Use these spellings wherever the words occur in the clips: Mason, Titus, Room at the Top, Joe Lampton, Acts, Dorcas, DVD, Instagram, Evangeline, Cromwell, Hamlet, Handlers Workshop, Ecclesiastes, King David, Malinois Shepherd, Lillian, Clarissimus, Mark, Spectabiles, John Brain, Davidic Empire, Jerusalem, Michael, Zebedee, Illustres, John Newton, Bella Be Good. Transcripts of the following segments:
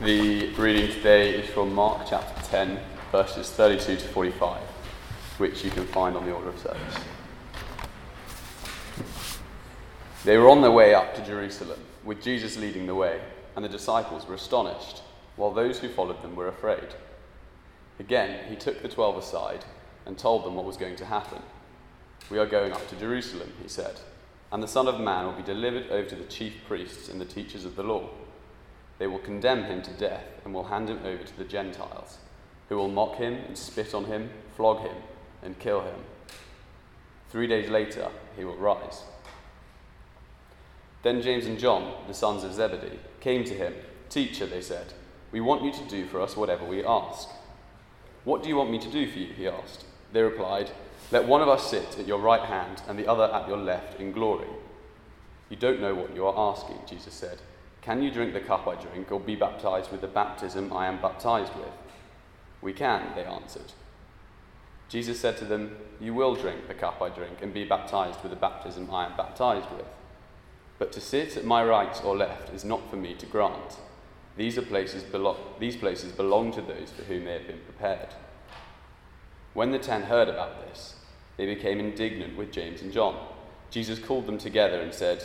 The reading today is from Mark chapter 10, verses 32 to 45, which you can find on the order of service. They were on their way up to Jerusalem, with Jesus leading the way, and the disciples were astonished, while those who followed them were afraid. Again, he took the 12 aside and told them what was going to happen. "We are going up to Jerusalem," he said, "and the Son of Man will be delivered over to the chief priests and the teachers of the law. They will condemn him to death and will hand him over to the Gentiles, who will mock him and spit on him, flog him and kill him. 3 days later, he will rise." Then James and John, the sons of Zebedee, came to him. "Teacher," they said, "we want you to do for us whatever we ask." "What do you want me to do for you?" he asked. They replied, "Let one of us sit at your right hand and the other at your left in glory." "You don't know what you are asking," Jesus said. "Can you drink the cup I drink or be baptized with the baptism I am baptized with?" "We can," they answered. Jesus said to them, "You will drink the cup I drink and be baptized with the baptism I am baptized with. But to sit at my right or left is not for me to grant. These places belong to those for whom they have been prepared." When the ten heard about this, they became indignant with James and John. Jesus called them together and said,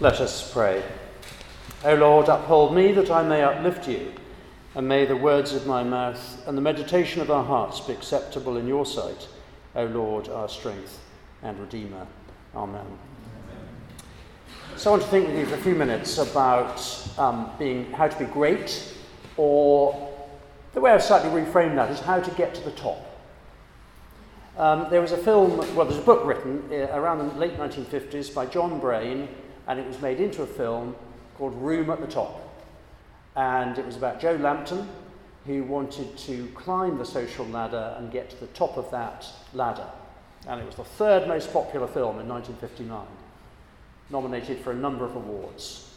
Let us pray. O Lord, uphold me that I may uplift you, and may the words of my mouth and the meditation of our hearts be acceptable in your sight, O Lord, our strength and Redeemer. Amen. So I want to think with you for a few minutes about how to be great, or the way I've slightly reframed that is how to get to the top. There's a book written around the late 1950s by John Brain, and it was made into a film called Room at the Top. And it was about Joe Lampton, who wanted to climb the social ladder and get to the top of that ladder. And it was the third most popular film in 1959, nominated for a number of awards.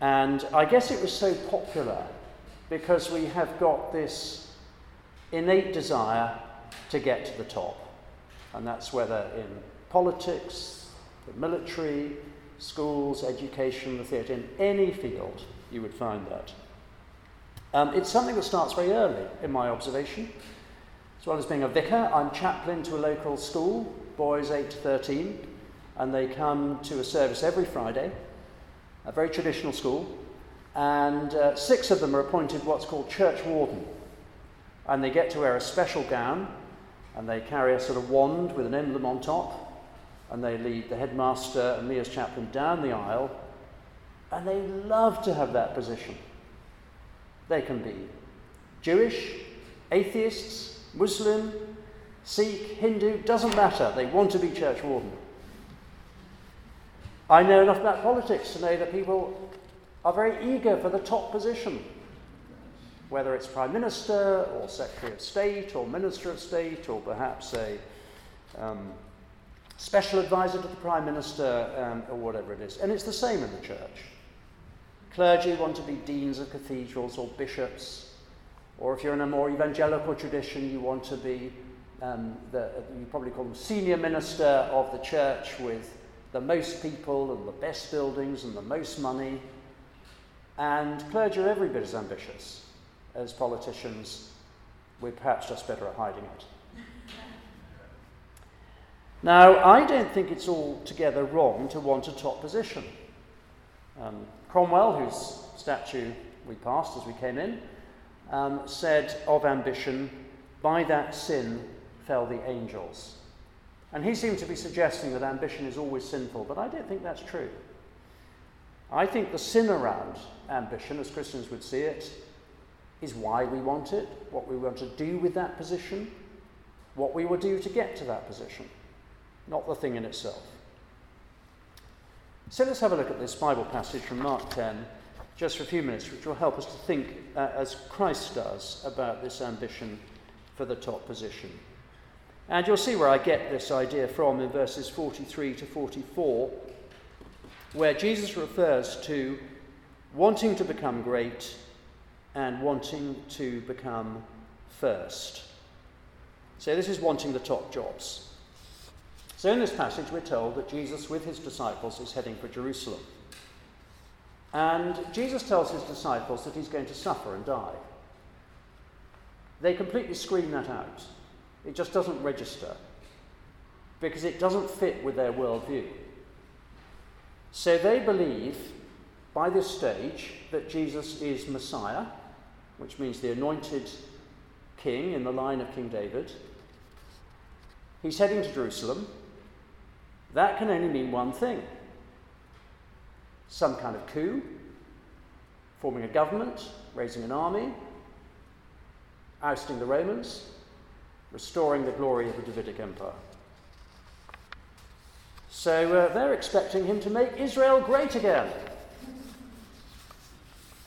And I guess it was so popular because we have got this innate desire to get to the top. And that's whether in politics, the military, schools, education, the theatre, in any field, you would find that. It's something that starts very early, in my observation. As well as being a vicar, I'm chaplain to a local school, boys 8 to 13, and they come to a service every Friday, a very traditional school, and 6 of them are appointed what's called church warden, and they get to wear a special gown, and they carry a sort of wand with an emblem on top, and they lead the headmaster and me as chaplain down the aisle, and they love to have that position. They can be Jewish, atheists, Muslim, Sikh, Hindu, doesn't matter, they want to be church warden. I know enough about politics to know that people are very eager for the top position, whether it's Prime Minister or Secretary of State or Minister of State or perhaps a special advisor to the Prime Minister or whatever it is. And it's the same in the church. Clergy want to be deans of cathedrals or bishops, or if you're in a more evangelical tradition, you want to be, you probably call them senior minister of the church with the most people and the best buildings and the most money. And clergy are every bit as ambitious as politicians. We're perhaps just better at hiding it. Now, I don't think it's altogether wrong to want a top position. Cromwell, whose statue we passed as we came in, said of ambition, "By that sin fell the angels." And he seemed to be suggesting that ambition is always sinful, but I don't think that's true. I think the sin around ambition, as Christians would see it, is why we want it, what we want to do with that position, what we will do to get to that position, not the thing in itself. So let's have a look at this Bible passage from Mark 10, just for a few minutes, which will help us to think as Christ does about this ambition for the top position. And you'll see where I get this idea from in verses 43 to 44, where Jesus refers to wanting to become great and wanting to become first. So this is wanting the top jobs. So in this passage, we're told that Jesus, with his disciples, is heading for Jerusalem. And Jesus tells his disciples that he's going to suffer and die. They completely scream that out. It just doesn't register because it doesn't fit with their worldview. So they believe by this stage that Jesus is Messiah, which means the anointed king in the line of King David. He's heading to Jerusalem. That can only mean one thing: some kind of coup, forming a government, raising an army, ousting the Romans, restoring the glory of the Davidic Empire. So they're expecting him to make Israel great again.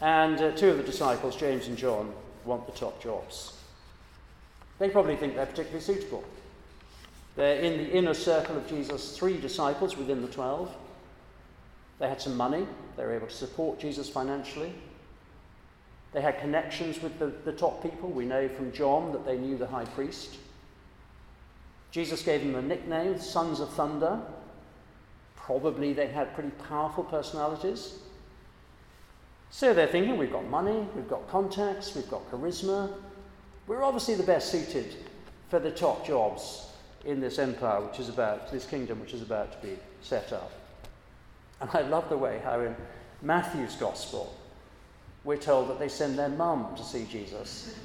And two of the disciples, James and John, want the top jobs. They probably think they're particularly suitable. They're in the inner circle of Jesus, 3 disciples within the 12. They had some money. They were able to support Jesus financially. They had connections with the top people. We know from John that they knew the high priest. Jesus gave them a nickname, Sons of Thunder. Probably they had pretty powerful personalities. So they're thinking, we've got money, we've got contacts, we've got charisma. We're obviously the best suited for the top jobs in this empire, which is about, this kingdom which is about to be set up. And I love the way how in Matthew's Gospel, we're told that they send their mum to see Jesus.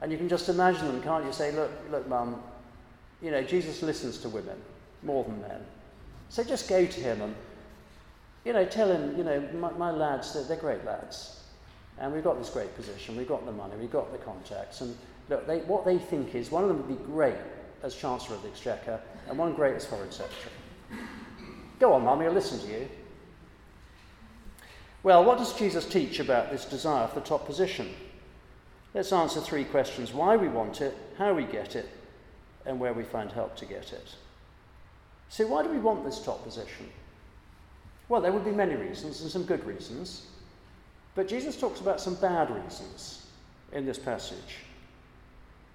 And you can just imagine them, can't you? Say, look, mum, you know, Jesus listens to women more than men. So just go to him and, you know, tell him, you know, my lads, they're great lads. And we've got this great position. We've got the money. We've got the contacts. And look, what they think is one of them would be great as Chancellor of the Exchequer and one great as Foreign Secretary. Go on, mum, he'll listen to you. Well, what does Jesus teach about this desire for the top position? Let's answer 3 questions: why we want it, how we get it, and where we find help to get it. So why do we want this top position? Well, there would be many reasons, and some good reasons. But Jesus talks about some bad reasons in this passage.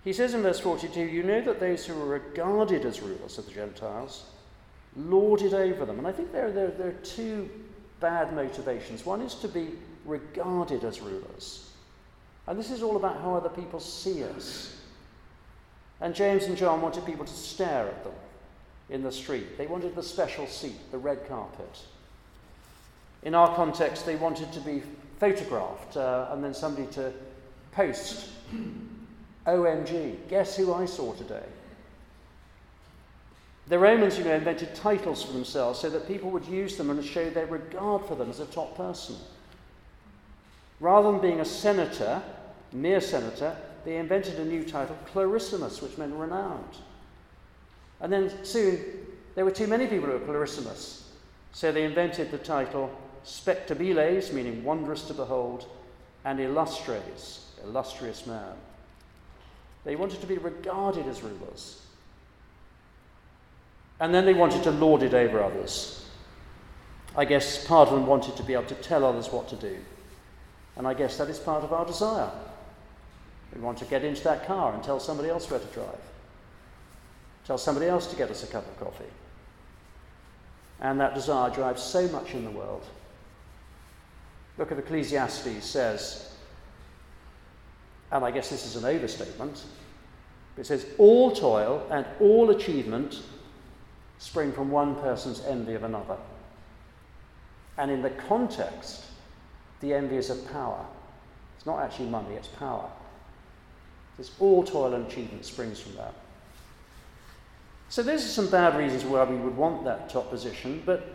He says in verse 42, "You know that those who are regarded as rulers of the Gentiles lorded over them." And I think there are 2 bad motivations. One is to be regarded as rulers. And this is all about how other people see us. And James and John wanted people to stare at them in the street. They wanted the special seat, the red carpet. In our context, they wanted to be photographed and then somebody to post, OMG, guess who I saw today? The Romans, you know, invented titles for themselves so that people would use them and show their regard for them as a top person. Rather than being a senator, mere senator, they invented a new title, Clarissimus, which meant renowned. And then soon, there were too many people who were Clarissimus, so they invented the title Spectabiles, meaning wondrous to behold, and Illustres, illustrious man. They wanted to be regarded as rulers. And then they wanted to lord it over others. I guess part of them wanted to be able to tell others what to do. And I guess that is part of our desire. We want to get into that car and tell somebody else where to drive. Tell somebody else to get us a cup of coffee. And that desire drives so much in the world. Look at Ecclesiastes says, and I guess this is an overstatement, but it says, all toil and all achievement spring from one person's envy of another. And in the context, the envy is of power. It's not actually money, it's power. This all toil and achievement springs from that. So those are some bad reasons why we would want that top position, but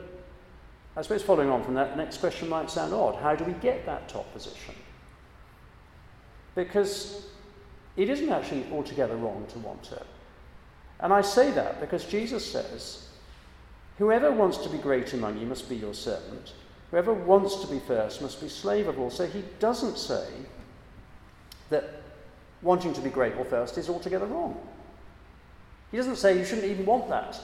I suppose following on from that, the next question might sound odd. How do we get that top position? Because it isn't actually altogether wrong to want it. And I say that because Jesus says, whoever wants to be great among you must be your servant, Whoever wants to be first must be slave of all. So he doesn't say that wanting to be great or first is altogether wrong. He doesn't say you shouldn't even want that.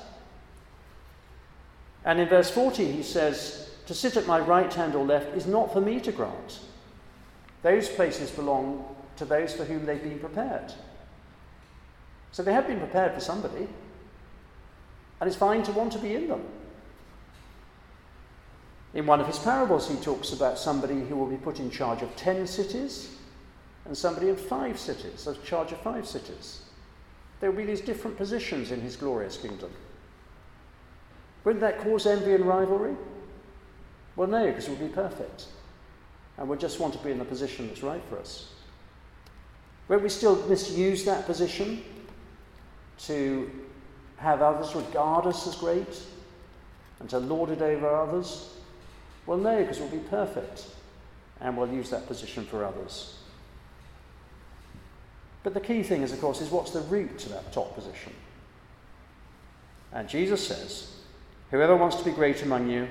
And in verse 40 he says, to sit at my right hand or left is not for me to grant. Those places belong to those for whom they've been prepared. So they have been prepared for somebody, and it's fine to want to be in them. In one of his parables he talks about somebody who will be put in charge of 10 cities and somebody in 5 cities, in charge of 5 cities. There will be these different positions in his glorious kingdom. Wouldn't that cause envy and rivalry? Well, no, because we'll be perfect. And we'll just want to be in the position that's right for us. Won't we still misuse that position to have others regard us as great and to lord it over others? Well, no, because we'll be perfect and we'll use that position for others. But the key thing is, of course, is what's the route to that top position? And Jesus says, whoever wants to be great among you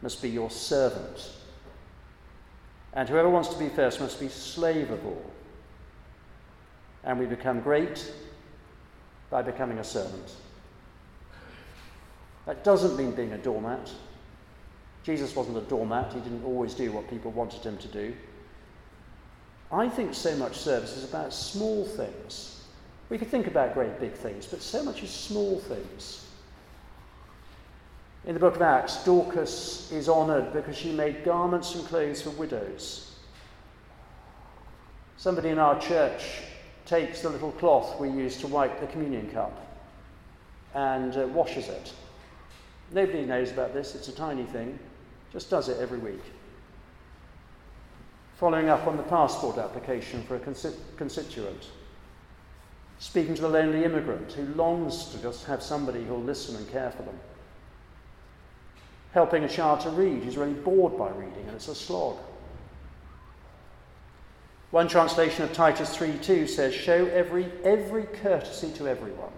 must be your servant. And whoever wants to be first must be slave of all. And we become great by becoming a servant. That doesn't mean being a doormat. Jesus wasn't a doormat. He didn't always do what people wanted him to do. I think so much service is about small things. We could think about great big things, but so much is small things. In the book of Acts, Dorcas is honoured because she made garments and clothes for widows. Somebody in our church takes the little cloth we use to wipe the communion cup and washes it. Nobody knows about this, it's a tiny thing, just does it every week. Following up on the passport application for a constituent. Speaking to the lonely immigrant who longs to just have somebody who'll listen and care for them. Helping a child to read who's really bored by reading and it's a slog. One translation of Titus 3:2 says, show every courtesy to everyone.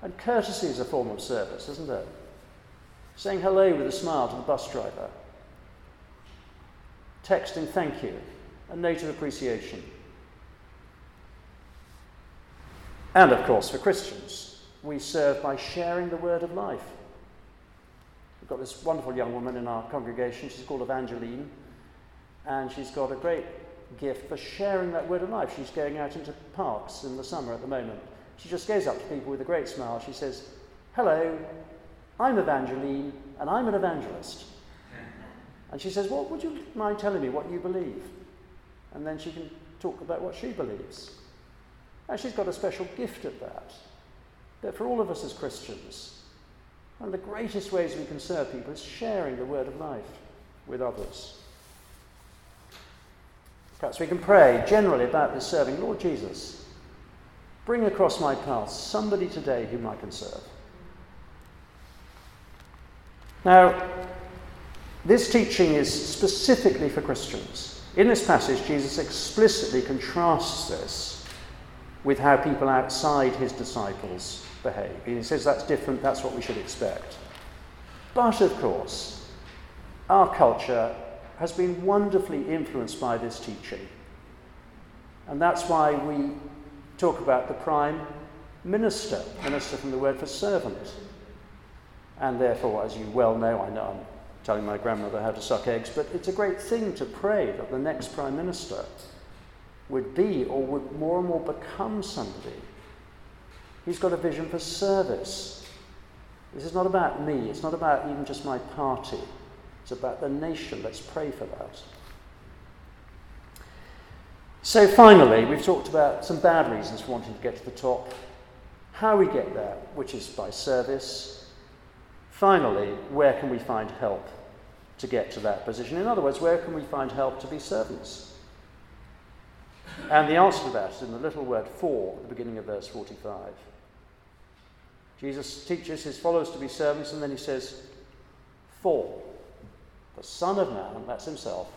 And courtesy is a form of service, isn't it? Saying hello with a smile to the bus driver. Texting thank you, a note of appreciation. And of course, for Christians, we serve by sharing the word of life. We've got this wonderful young woman in our congregation, she's called Evangeline, and she's got a great gift for sharing that word of life. She's going out into parks in the summer at the moment. She just goes up to people with a great smile. She says, hello, I'm Evangeline, and I'm an evangelist. And she says, well, would you mind telling me what you believe? And then she can talk about what she believes. And she's got a special gift at that. But for all of us as Christians, one of the greatest ways we can serve people is sharing the word of life with others. Perhaps we can pray generally about this serving. Lord Jesus, bring across my path somebody today whom I can serve. Now, this teaching is specifically for Christians. In this passage, Jesus explicitly contrasts this with how people outside his disciples behave. He says that's different, that's what we should expect. But of course, our culture has been wonderfully influenced by this teaching. And that's why we talk about the prime minister, minister from the word for servant. And therefore, as you well know, I know I'm telling my grandmother how to suck eggs, but it's a great thing to pray that the next prime minister would be or would more and more become somebody who's got a vision for service. This is not about me, it's not about even just my party, it's about the nation. Let's pray for that. So finally, we've talked about some bad reasons for wanting to get to the top, how we get there, which is by service. Finally, where can we find help to get to that position? In other words, where can we find help to be servants? And the answer to that is in the little word for, at the beginning of verse 45. Jesus teaches his followers to be servants, and then he says, for the Son of Man, that's himself,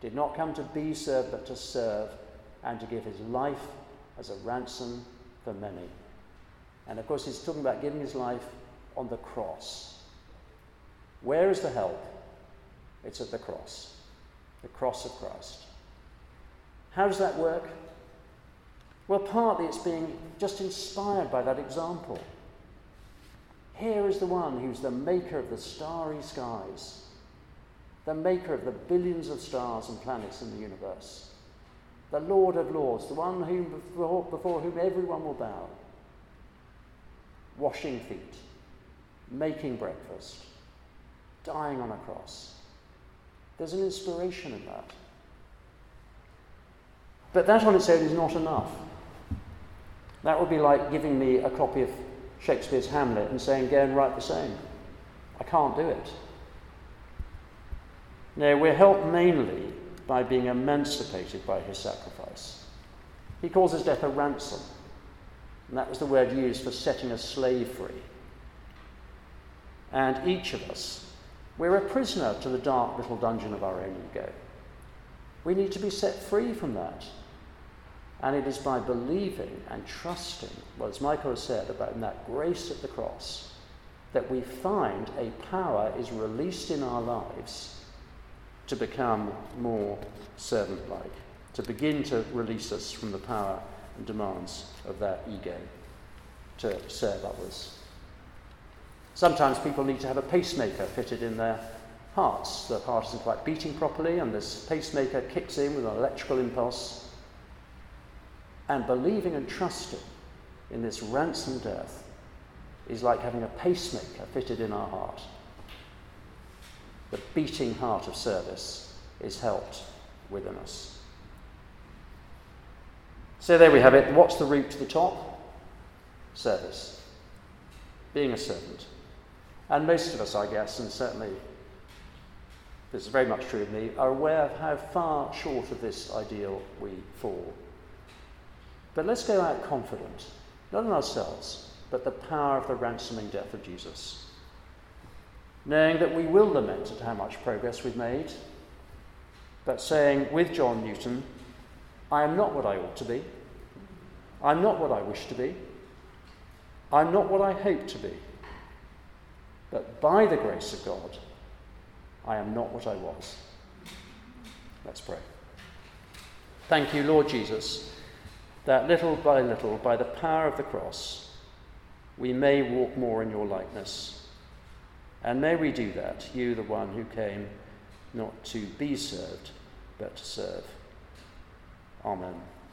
did not come to be served, but to serve and to give his life as a ransom for many. And of course, he's talking about giving his life on the cross. Where is the help? It's at the cross of Christ. How does that work? Well, partly it's being just inspired by that example. Here is the one who's the maker of the starry skies, the maker of the billions of stars and planets in the universe, the Lord of Lords, the one whom before whom everyone will bow, washing feet, making breakfast, dying on a cross. There's an inspiration in that. But that on its own is not enough. That would be like giving me a copy of Shakespeare's Hamlet and saying, go and write the same. I can't do it. No, we're helped mainly by being emancipated by his sacrifice. He calls his death a ransom, and that was the word used for setting a slave free. And each of us, we're a prisoner to the dark little dungeon of our own ego. We need to be set free from that. And it is by believing and trusting, well, as Michael has said, about that grace at the cross, that we find a power is released in our lives to become more servant-like, to begin to release us from the power and demands of that ego to serve others. Sometimes people need to have a pacemaker fitted in their hearts. Their heart isn't quite beating properly, and this pacemaker kicks in with an electrical impulse. And believing and trusting in this ransom death is like having a pacemaker fitted in our heart. The beating heart of service is helped within us. So there we have it. What's the route to the top? Service. Being a servant. And most of us, I guess, and certainly this is very much true of me, are aware of how far short of this ideal we fall. But let's go out confident, not in ourselves, but the power of the ransoming death of Jesus. Knowing that we will lament at how much progress we've made, but saying with John Newton, I am not what I ought to be. I'm not what I wish to be. I'm not what I hope to be. But by the grace of God, I am not what I was. Let's pray. Thank you, Lord Jesus, that little, by the power of the cross, we may walk more in your likeness. And may we do that, you, the one who came not to be served, but to serve. Amen.